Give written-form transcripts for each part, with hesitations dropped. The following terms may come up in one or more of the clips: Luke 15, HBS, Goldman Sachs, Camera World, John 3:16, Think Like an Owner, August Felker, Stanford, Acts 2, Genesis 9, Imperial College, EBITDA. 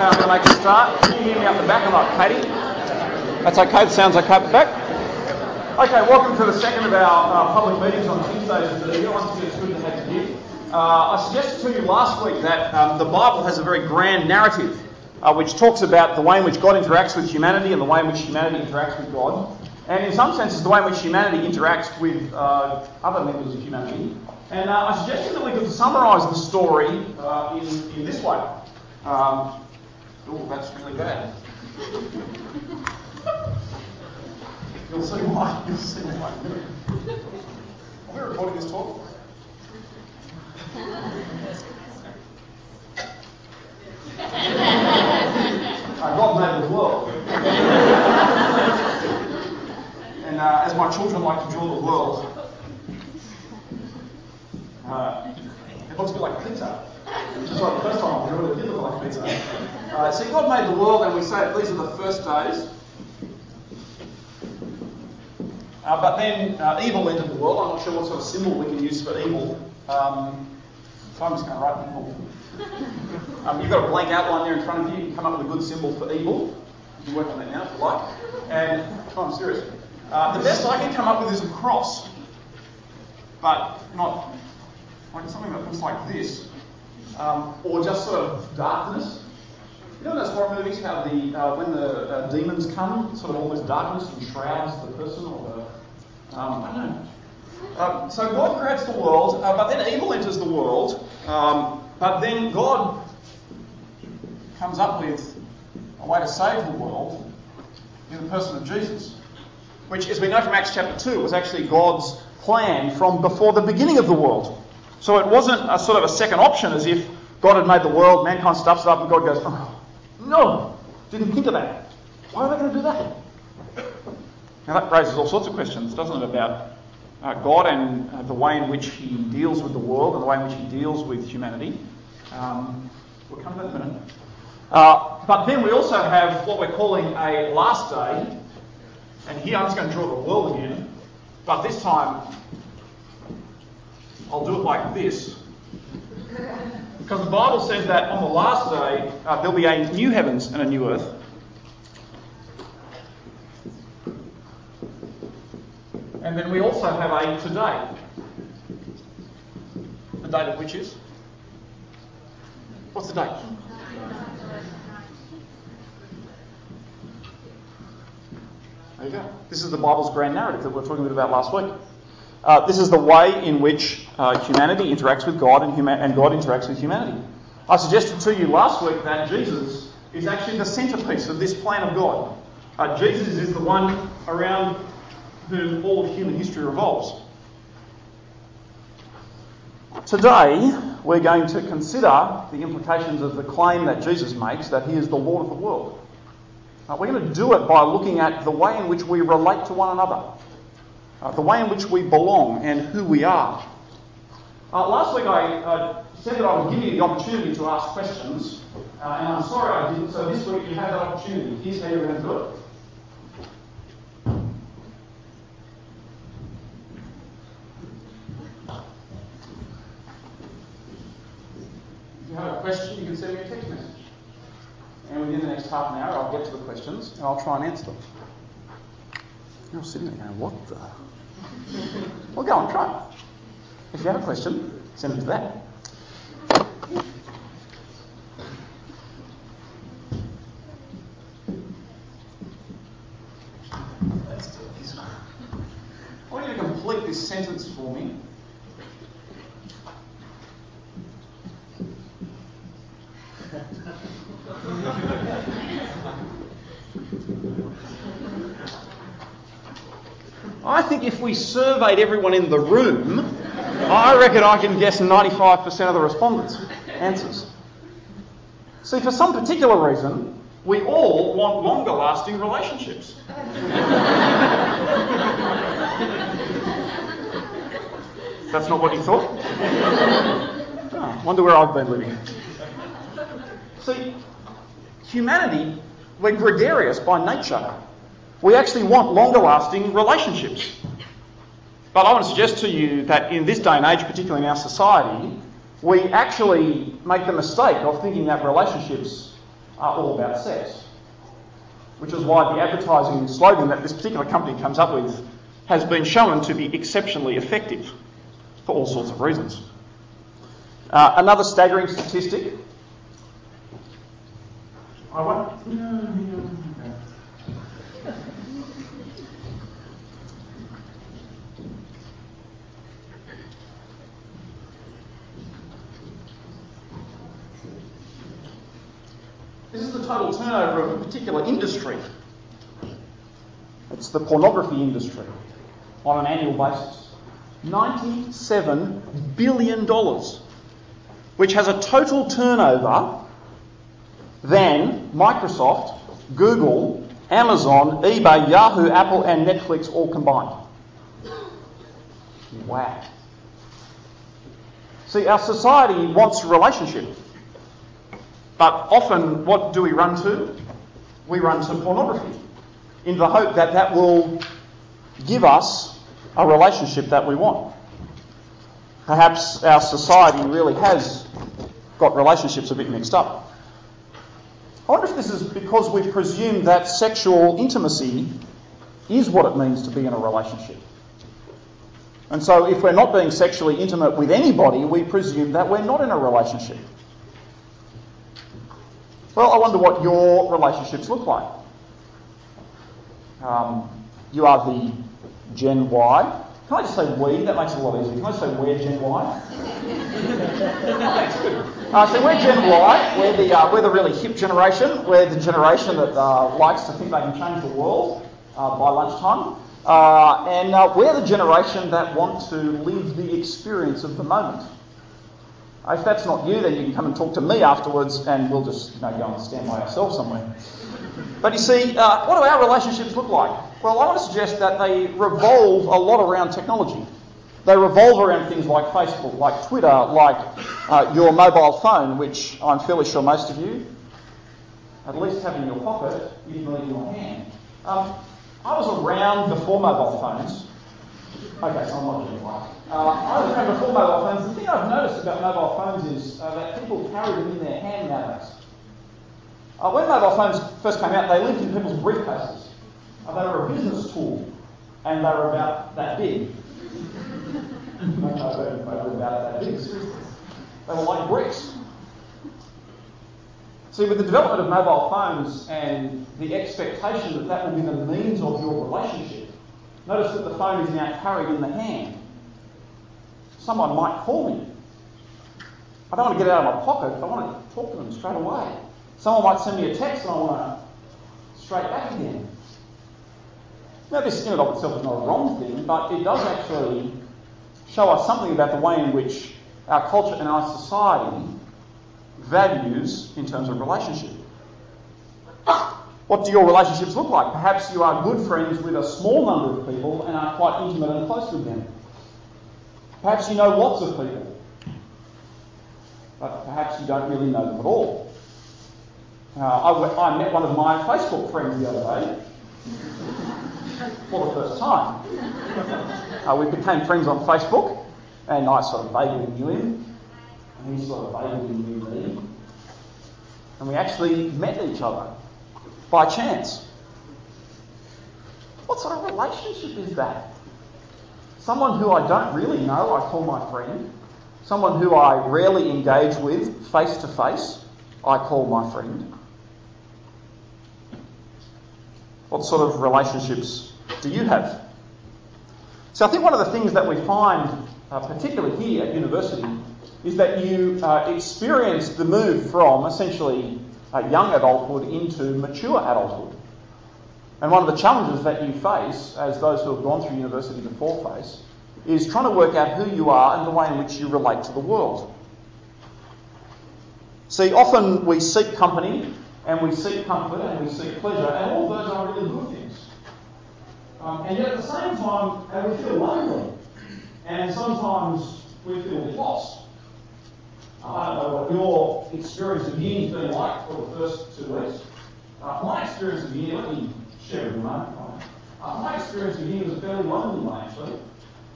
now I'm going to make a start. Can you hear me up the back or not, Katie? That's okay, it sounds okay up the back. Okay, welcome to the second of our public meetings on Tuesdays today. Obviously, it's good to have you here. I suggested to you last week that the Bible has a very grand narrative which talks about the way in which God interacts with humanity and the way in which humanity interacts with God. And in some senses, the way in which humanity interacts with other members of humanity. And I suggested that we could summarise the story in this way. That's really bad. You'll see why. Are we recording this talk? God made the world. And as my children like to draw the world, it looks a bit like pizza. Which is like the first time I drew it, it did look like pizza. So God made the world, and we say these are the first days. But then evil entered the world. I'm not sure what sort of symbol we can use for evil. So I'm just going to write evil. You've got a blank outline there in front of you. You can come up with a good symbol for evil. You can work on that now if you like. And I'm serious. The best I can come up with is a cross. But not like something that looks like this. Or just sort of darkness. You know in those horror movies how when the demons come, sort of all this darkness enshrouds the person or the... I don't know. So God creates the world, but then evil enters the world. But then God comes up with a way to save the world in the person of Jesus. Which, as we know from Acts chapter 2, was actually God's plan from before the beginning of the world. So it wasn't a sort of a second option as if God had made the world, mankind stuffs it up, and God goes, oh, no, didn't think of that. Why are they going to do that? Now that raises all sorts of questions, doesn't it, about God and the way in which he deals with the world and the way in which he deals with humanity. We'll come to that in a minute. But then we also have what we're calling a last day. And here I'm just going to draw the world again. But this time, I'll do it like this. Because the Bible says that on the last day, there'll be a new heavens and a new earth. And then we also have a today. The date of which is? What's the date? There you go. This is the Bible's grand narrative that we were talking a bit about last week. This is the way in which humanity interacts with God and, God interacts with humanity. I suggested to you last week that Jesus is actually the centrepiece of this plan of God. Jesus is the one around whom all of human history revolves. Today, we're going to consider the implications of the claim that Jesus makes that he is the Lord of the world. We're going to do it by looking at the way in which we relate to one another, the way in which we belong and who we are. Last week I said that I would give you the opportunity to ask questions, and I'm sorry I didn't, so this week you have that opportunity. Here's how you're going to do it. If you have a question, you can send me a text message. And within the next half an hour, I'll get to the questions and I'll try and answer them. You're sitting there going, what the? Well, go and try. If you have a question, send it to that. Let's do this one. I want you to complete this sentence for me. I think if we surveyed everyone in the room, I reckon I can guess 95% of the respondents' answers. See, for some particular reason, we all want longer-lasting relationships. That's not what you thought? Oh, wonder where I've been living. See, humanity, we're gregarious by nature. We actually want longer-lasting relationships. But I want to suggest to you that in this day and age, particularly in our society, we actually make the mistake of thinking that relationships are all about sex. Which is why the advertising slogan that this particular company comes up with has been shown to be exceptionally effective for all sorts of reasons. Another staggering statistic. I won't. No. This is the total turnover of a particular industry. It's the pornography industry on an annual basis. $97 billion, which has a total turnover than Microsoft, Google, Amazon, eBay, Yahoo, Apple and Netflix all combined. Wow. See, our society wants relationship. But often, what do we run to? We run to pornography in the hope that that will give us a relationship that we want. Perhaps our society really has got relationships a bit mixed up. I wonder if this is because we've presumed that sexual intimacy is what it means to be in a relationship. And so if we're not being sexually intimate with anybody, we presume that we're not in a relationship. Well, I wonder what your relationships look like. You are the Gen Y. Can I just say we? That makes it a lot easier. Can I just say we're Gen Y? So we're Gen Y. We're the really hip generation. We're the generation that likes to think they can change the world by lunchtime. And we're the generation that want to live the experience of the moment. If that's not you, then you can come and talk to me afterwards and we'll just go and stand by ourselves somewhere. But you see, what do our relationships look like? Well, I want to suggest that they revolve a lot around technology. They revolve around things like Facebook, like Twitter, like your mobile phone, which I'm fairly sure most of you at least have in your pocket, usually in your hand. I was around before mobile phones. Okay, so I'm not doing right. I was around before mobile phones. The thing I've noticed about mobile phones is that people carry them in their hand nowadays. When mobile phones first came out, they lived in people's briefcases. They were a business tool, and they were about that big. They were like bricks. See, with the development of mobile phones and the expectation that that will be the means of your relationship, notice that the phone is now carried in the hand. Someone might call me. I don't want to get it out of my pocket. I want to talk to them straight away. Someone might send me a text and I want to straight back again. Now, this in and of itself is not a wrong thing, but it does actually show us something about the way in which our culture and our society values in terms of relationship. What do your relationships look like? Perhaps you are good friends with a small number of people and are quite intimate and close with them. Perhaps you know lots of people, but perhaps you don't really know them at all. I met one of my Facebook friends the other day for the first time. We became friends on Facebook, and I sort of vaguely knew him, and he sort of vaguely knew me, and we actually met each other. By chance. What sort of relationship is that? Someone who I don't really know, I call my friend. Someone who I rarely engage with face to face, I call my friend. What sort of relationships do you have? So I think one of the things that we find, particularly here at university, is that you experience the move from essentially young adulthood into mature adulthood. And one of the challenges that you face, as those who have gone through university before face, is trying to work out who you are and the way in which you relate to the world. See, often we seek company, and we seek comfort, and we seek pleasure, and all those are really good things. And yet at the same time, we feel lonely. And sometimes we feel lost. I don't know what your experience of uni has been like for the first 2 weeks. My experience of uni, let me share with you my experience of uni was a fairly lonely one, actually.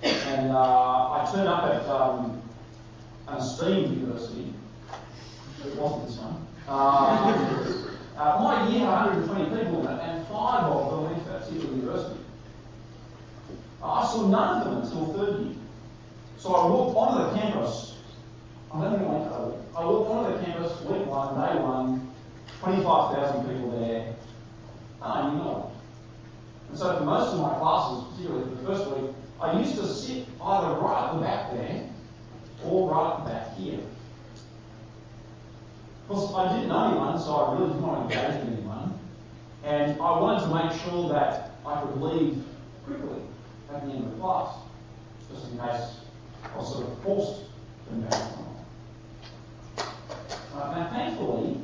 And I turned up at an esteemed university. It wasn't this one. My year had 120 people in it, and 5 of them went to that particular university. I saw none of them until third year. So I walked onto the campus. I don't think I went to that week. I walked onto the campus, week one, day one, 25,000 people there. I knew no one. And so for most of my classes, particularly for the first week, I used to sit either right at the back there or right at the back here. Because I didn't know anyone, so I really didn't want to engage with anyone. And I wanted to make sure that I could leave quickly at the end of the class, just in case I was sort of forced to engage with someone. Now, thankfully,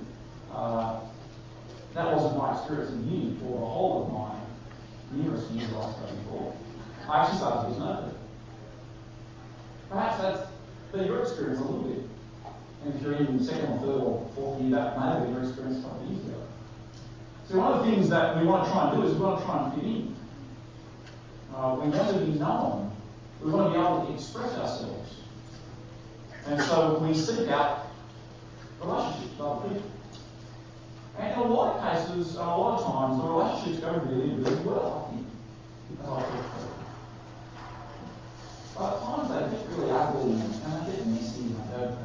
that wasn't my experience in uni for the whole of my nearest years I studied for. I actually started to get nervous. Perhaps that's been your experience a little bit. And if you're in second or third or fourth year, that may have been your experience 5 years ago. So one of the things that we want to try and do is we want to try and fit in. We want to be known. We want to be able to express ourselves. And so we seek out relationships with other people. And in a lot of cases, a lot of times, the relationships go really, really well, I think, as I talk about. But at times they get really ugly and they get messy and they go bad.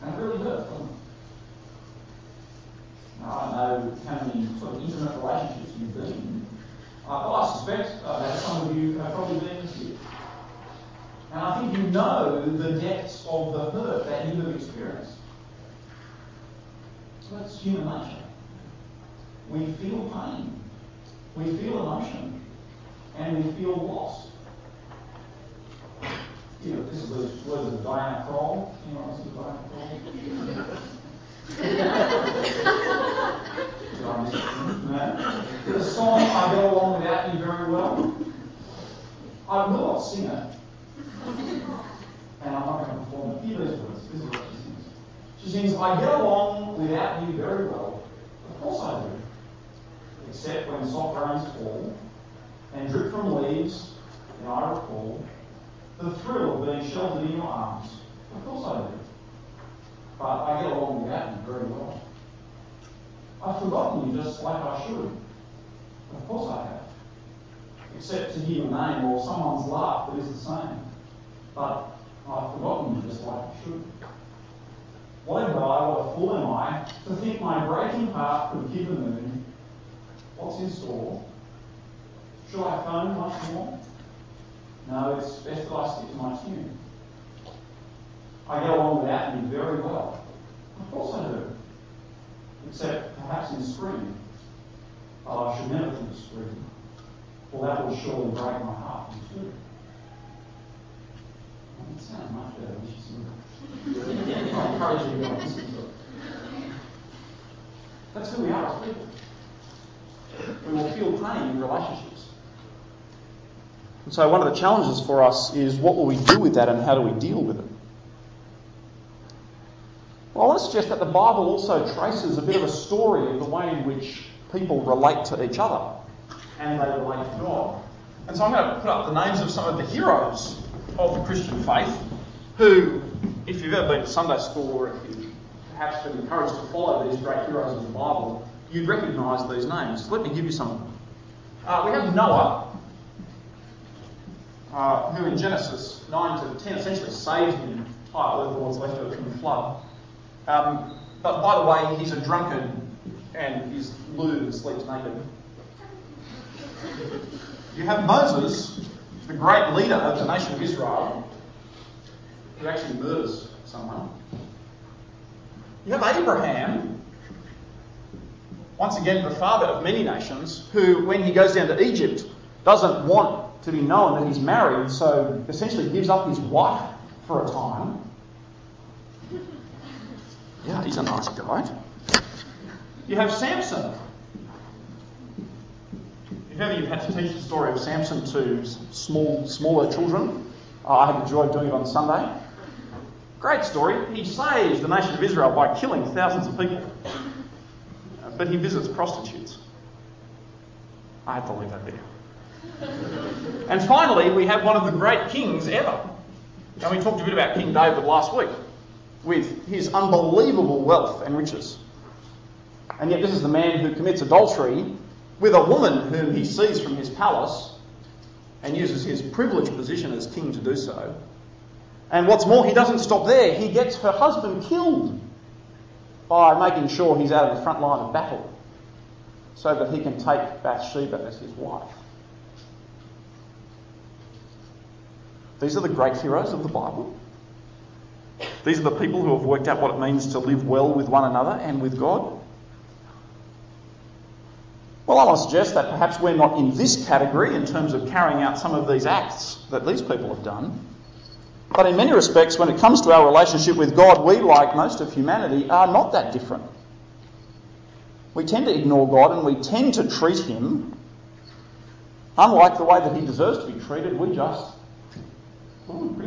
And it really hurts them. Now, I don't know how many sort of intimate relationships you've been in, but I suspect that some of you have probably been here. And I think you know the depths of the hurt that you have experienced. That's human nature. We feel pain, we feel emotion, and we feel loss. You know, this is the words of Diana Kroll. You know, this is Diana Kroll. Did I miss it? No. The song "I Go Along Without You Very Well." I will not sing it, and I'm not going to perform it. Hear those words. This is what she sings. She sings, "I get along without you very well. Of course I do. Except when soft rains fall and drip from leaves, and I recall the thrill of being sheltered in your arms. Of course I do. But I get along without you very well. I've forgotten you just like I should. Of course I have. Except to hear your name or someone's laugh that is the same. But I've forgotten you just like I should. What a guy, what a fool am I to think my breaking heart could give the moon. What's in store? Shall I phone much more? No, it's best that I stick to my tune. I get along without you very well. Of course I do. Except perhaps in spring. But I should never think of spring. For that will surely break my heart in two." It sounds much better than she sings it. I encourage you to listen to it. That's who we are as people. We will feel pain in relationships. And so one of the challenges for us is what will we do with that and how do we deal with it? Well, I want to suggest that the Bible also traces a bit of a story of the way in which people relate to each other and they relate to God. And so I'm going to put up the names of some of the heroes of the Christian faith who, if you've ever been to Sunday school or if you've perhaps been encouraged to follow these great heroes of the Bible, you'd recognise these names. Let me give you some of them. We have Noah, who in Genesis 9 to 10 essentially saved the entire earth, what was left of it, from the flood. But by the way, he's a drunkard and he's lewd and sleeps naked. You have Moses, the great leader of the nation of Israel, who actually murders someone. You have Abraham, once again the father of many nations, who, when he goes down to Egypt, doesn't want to be known that he's married, so essentially gives up his wife for a time. Yeah, he's a nice guy. You have Samson. If ever you've had to teach the story of Samson to smaller children, I have enjoyed doing it on Sunday. Great story. He saves the nation of Israel by killing thousands of people. But he visits prostitutes. I had to leave that there. And finally, we have one of the great kings ever. And we talked a bit about King David last week with his unbelievable wealth and riches. And yet this is the man who commits adultery with a woman whom he sees from his palace and uses his privileged position as king to do so. And what's more, he doesn't stop there. He gets her husband killed by making sure he's out of the front line of battle so that he can take Bathsheba as his wife. These are the great heroes of the Bible. These are the people who have worked out what it means to live well with one another and with God. Well, I want to suggest that perhaps we're not in this category in terms of carrying out some of these acts that these people have done. But in many respects, when it comes to our relationship with God, we, like most of humanity, are not that different. We tend to ignore God and we tend to treat him unlike the way that he deserves to be treated. We pretty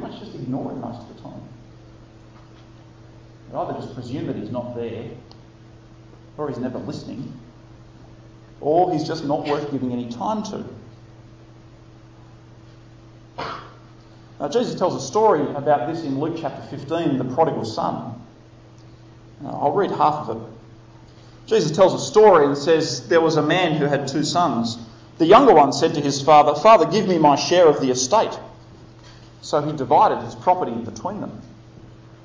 much just ignore him most of the time. We either just presume that he's not there, or he's never listening, or he's just not worth giving any time to. Now, Jesus tells a story about this in Luke chapter 15, the prodigal son. Now, I'll read half of it. Jesus tells a story and says, there was a man who had two sons. The younger one said to his father, "Father, give me my share of the estate." So he divided his property between them.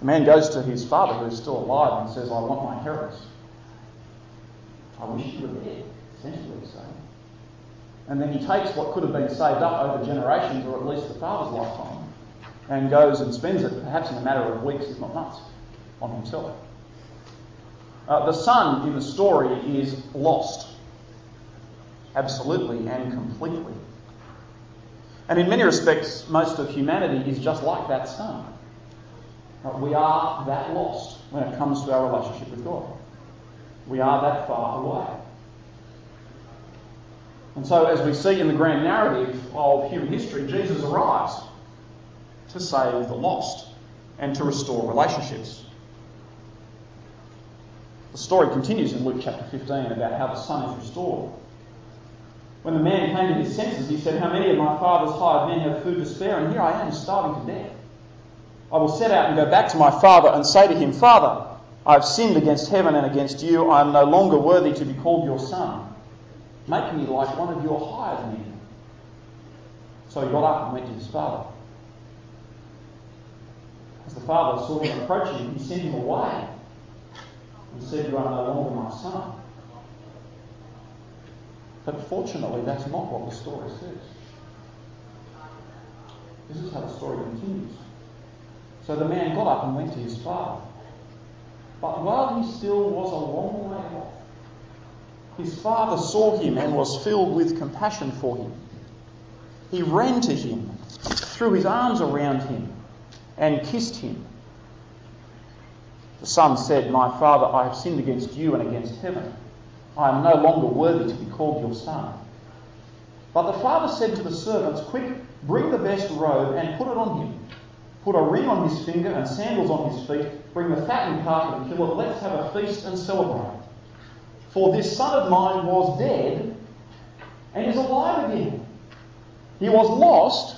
The man goes to his father, who is still alive, and says, "I want my inheritance." "I wish you were there," essentially saying. And then he takes what could have been saved up over generations, or at least the father's lifetime, and goes and spends it, perhaps in a matter of weeks, if not months, on himself. The son in the story is lost, absolutely and completely. And in many respects, most of humanity is just like that son. We are that lost when it comes to our relationship with God. We are that far away. And so, as we see in the grand narrative of human history, Jesus arrives to save the lost and to restore relationships. The story continues in Luke chapter 15 about how the son is restored. When the man came to his senses, he said, "How many of my father's hired men have food to spare, and here I am starving to death? I will set out and go back to my father and say to him, 'Father, I have sinned against heaven and against you. I am no longer worthy to be called your son. Make me like one of your hired men.' So he got up and went to his father. As the father saw him approaching, he sent him away and said, 'You are no longer my son.'" But fortunately, that's not what the story says. This is how the story continues. "So the man got up and went to his father. But while he still was a long way off, his father saw him and was filled with compassion for him. He ran to him, threw his arms around him, and kissed him. The son said, 'My father, I have sinned against you and against heaven. I am no longer worthy to be called your son.' But the father said to the servants, 'Quick, bring the best robe and put it on him. Put a ring on his finger and sandals on his feet. Bring the fattened calf and kill it. Let's have a feast and celebrate. For this son of mine was dead and is alive again. He was lost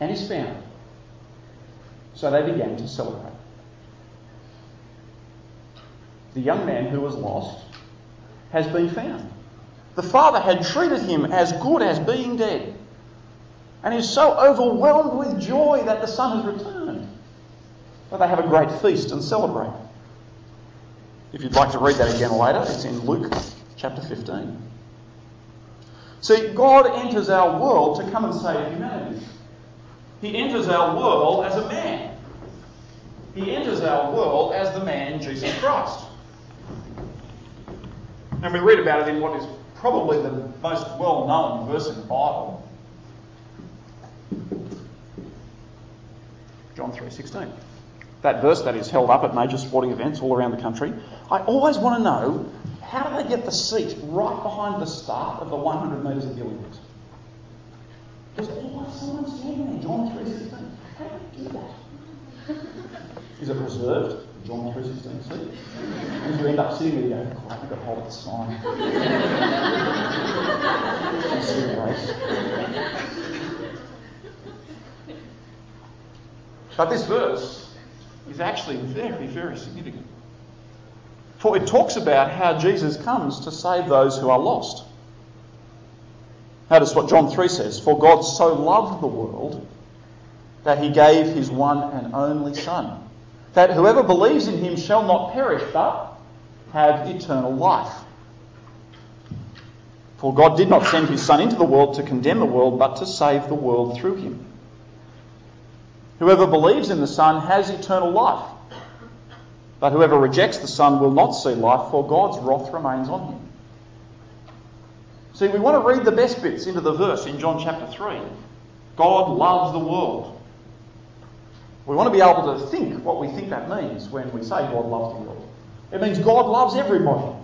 and is found.' So they began to celebrate. The young man who was lost has been found. The father had treated him as good as being dead, and is so overwhelmed with joy that the son has returned. But they have a great feast and celebrate." If you'd like to read that again later, it's in Luke chapter 15. See, God enters our world to come and save humanity. He enters our world as a man. He enters our world as the man Jesus Christ. And we read about it in what is probably the most well-known verse in the Bible, John 3:16. That verse that is held up at major sporting events all around the country. I always want to know How do they get the seats right behind the start of the 100 metres of the Olympics? There's always someone standing there, John 3:16. How do they do that? Is it reserved? John 3:16 seat? And you end up sitting there and go, I haven't got hold of the sign. You see the race. But this verse is actually very, very significant. For it talks about how Jesus comes to save those who are lost. Notice what John 3 says. For God so loved the world that he gave his one and only Son, that whoever believes in him shall not perish but have eternal life. For God did not send his Son into the world to condemn the world, but to save the world through him. Whoever believes in the Son has eternal life. But whoever rejects the Son will not see life, for God's wrath remains on him. See, we want to read the best bits into the verse in John chapter 3. God loves the world. We want to be able to think what we think that means when we say God loves the world. It means God loves everybody.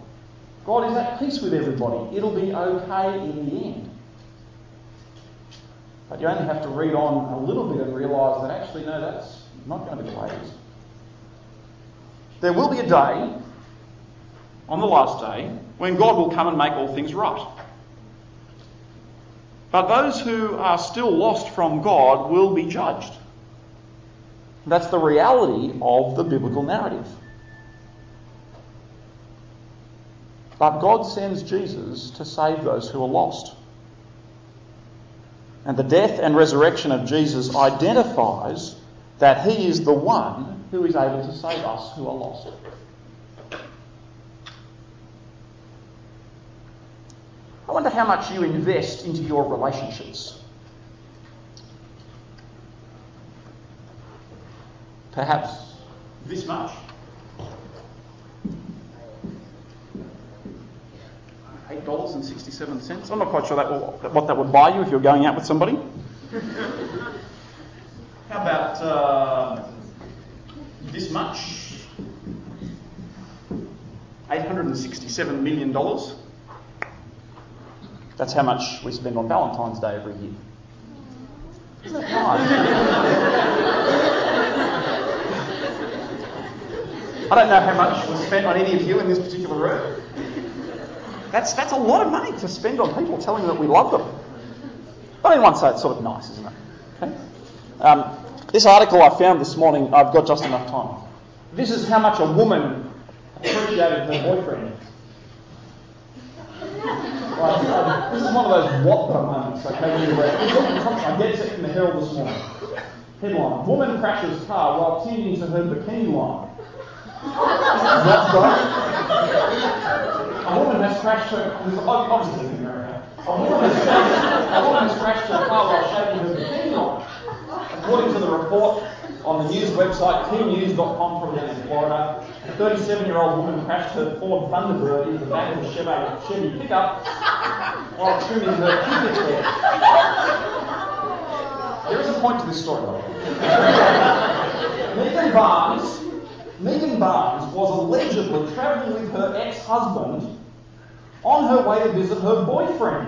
God is at peace with everybody. It'll be okay in the end. But you only have to read on a little bit and realise that actually, no, that's not going to be the way it is. There will be a day, on the last day, when God will come and make all things right. But those who are still lost from God will be judged. That's the reality of the biblical narrative. But God sends Jesus to save those who are lost. And the death and resurrection of Jesus identifies that he is the one who is able to save us who are lost. I wonder how much you invest into your relationships. Perhaps this much. $8.67. I'm not quite sure what that would buy you if you're going out with somebody. How about this much, $867 million. That's how much we spend on Valentine's Day every year. Isn't that nice? I don't know how much was spent on any of you in this particular room. That's a lot of money to spend on people telling them that we love them. But in one side, it's sort of nice, isn't it? Okay. This article I found this morning, I've got just enough time. This is how much a woman appreciated her boyfriend. Right, this is one of those what-the moments, okay? I get it from the Herald this morning. Headline, woman crashes car while tending to her bikini line. That's right. A woman has crashed her... Obviously in America. A woman has crashed her car while shaving her bikini line. According to the report on the news website, tnews.com from down in Florida, a 37-year-old woman crashed her Ford Thunderbird into the back of a Chevy pickup while trimming her pubic hair. There is a point to this story, though. Megan Barnes was allegedly travelling with her ex-husband on her way to visit her boyfriend.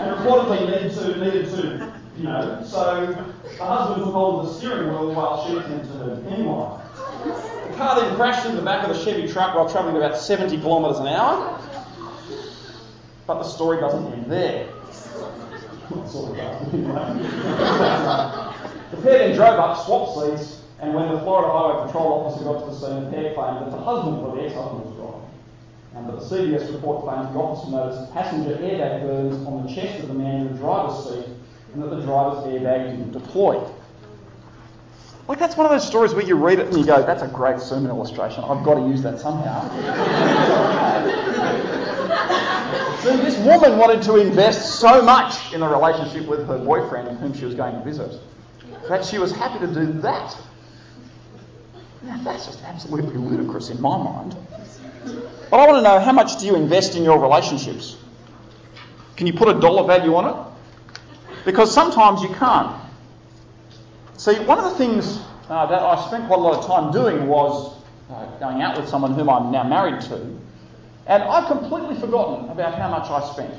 And reportedly needed to, you know. So the husband took hold of the steering wheel while she tended to her bikini line. The car then crashed into the back of the Chevy truck while travelling about 70 kilometres an hour. But the story doesn't end there. The pair then drove up, swapped seats, and when the Florida Highway Patrol officer got to the scene, the pair claimed that the husband or the ex-husband was driving. But the CBS report claims the officer noticed passenger airbag burns on the chest of the man in the driver's seat and that the driver's airbag didn't deploy. Like, that's one of those stories where you read it and you go, that's a great sermon illustration. I've got to use that somehow. So this woman wanted to invest so much in the relationship with her boyfriend whom she was going to visit that she was happy to do that. Now, that's just absolutely ludicrous in my mind. But I want to know, how much do you invest in your relationships? Can you put a dollar value on it? Because sometimes you can't. See, one of the things that I spent quite a lot of time doing was going out with someone whom I'm now married to, and I've completely forgotten about how much I spent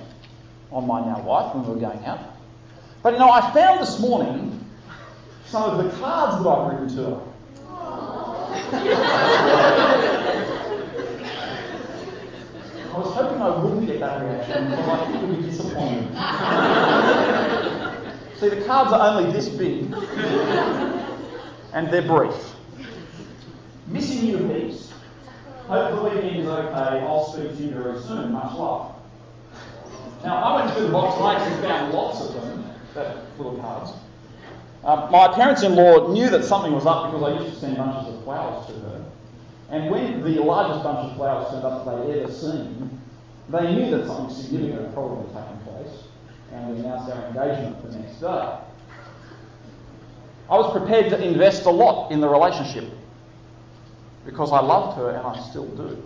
on my now wife when we were going out. But, I found this morning some of the cards that I've written to her. I was hoping I wouldn't get that reaction because I think it would be disappointing. See, the cards are only this big and they're brief. Missing you heaps. Hope the weekend is okay. I'll speak to you very soon. Much love. Now, I went through the box and I actually found lots of them, that little cards. My parents-in-law knew that something was up because I used to send bunches of flowers to her. And when the largest bunch of flowers turned up that they'd ever seen, they knew that something significant had probably taken place, and we announced our engagement the next day. I was prepared to invest a lot in the relationship because I loved her and I still do.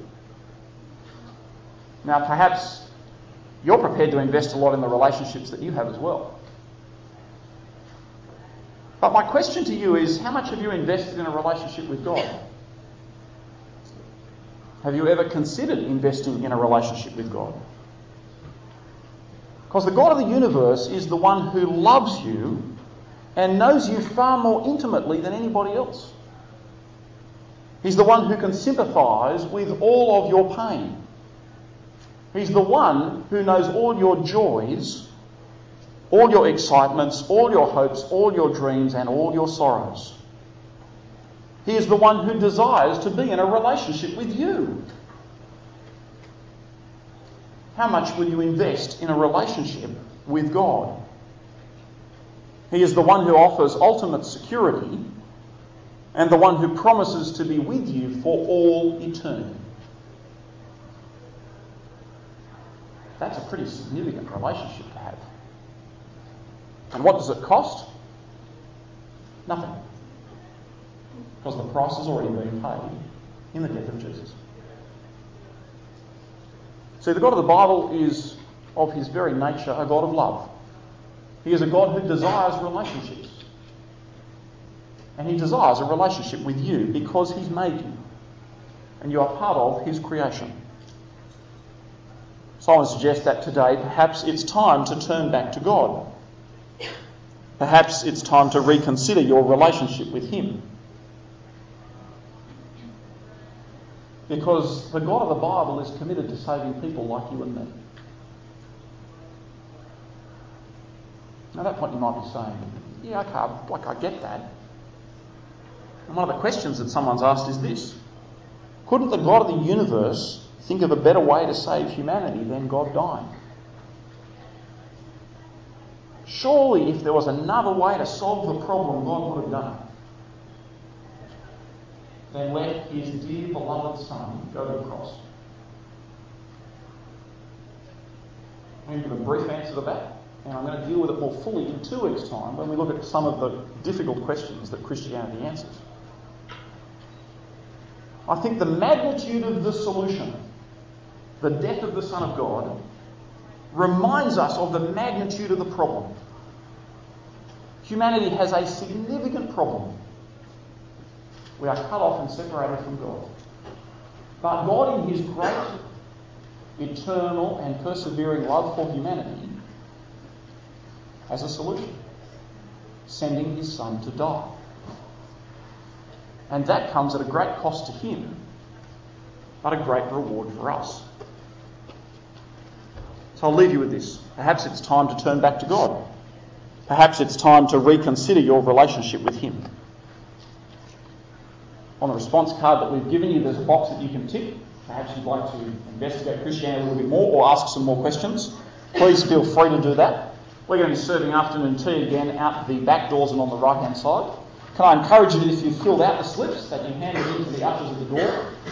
Now, perhaps you're prepared to invest a lot in the relationships that you have as well. But my question to you is, how much have you invested in a relationship with God? Have you ever considered investing in a relationship with God? Because the God of the universe is the one who loves you and knows you far more intimately than anybody else. He's the one who can sympathise with all of your pain. He's the one who knows all your joys, all your excitements, all your hopes, all your dreams, and all your sorrows. He is the one who desires to be in a relationship with you. How much will you invest in a relationship with God? He is the one who offers ultimate security and the one who promises to be with you for all eternity. That's a pretty significant relationship to have. And what does it cost? Nothing. Because the price has already been paid in the death of Jesus. See, the God of the Bible is, of his very nature, a God of love. He is a God who desires relationships. And he desires a relationship with you because he's made you. And you are part of his creation. So I would suggest that today perhaps it's time to turn back to God. Perhaps it's time to reconsider your relationship with him. Because the God of the Bible is committed to saving people like you and me. Now, at that point you might be saying, yeah, okay, I get that. And one of the questions that someone's asked is this: couldn't the God of the universe think of a better way to save humanity than God dying? Surely if there was another way to solve the problem, God would have done it. Then let his dear beloved Son go to the cross. I'm going to give a brief answer to that, and I'm going to deal with it more fully in 2 weeks' time when we look at some of the difficult questions that Christianity answers. I think the magnitude of the solution, the death of the Son of God, reminds us of the magnitude of the problem. Humanity has a significant problem. We are cut off and separated from God. But God, in his great, eternal and persevering love for humanity, has a solution: sending his Son to die. And that comes at a great cost to him, but a great reward for us. So I'll leave you with this. Perhaps it's time to turn back to God. Perhaps it's time to reconsider your relationship with him. On the response card that we've given you, there's a box that you can tick. Perhaps you'd like to investigate Christianity a little bit more or ask some more questions. Please feel free to do that. We're going to be serving afternoon tea again out the back doors and on the right-hand side. Can I encourage you that if you've filled out the slips, that you hand them into the ushers at the door?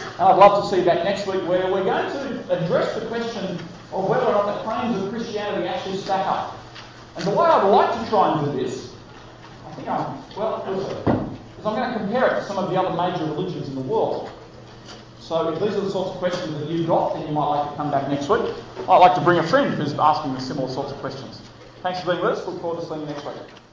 And I'd love to see you back next week where we're going to address the question of whether or not the claims of Christianity actually stack up. And the way I'd like to try and do this, I'm going to compare it to some of the other major religions in the world. So if these are the sorts of questions that you've got, then you might like to come back next week. I'd like to bring a friend who's asking me similar sorts of questions. Thanks for being with us. Look forward to seeing you next week.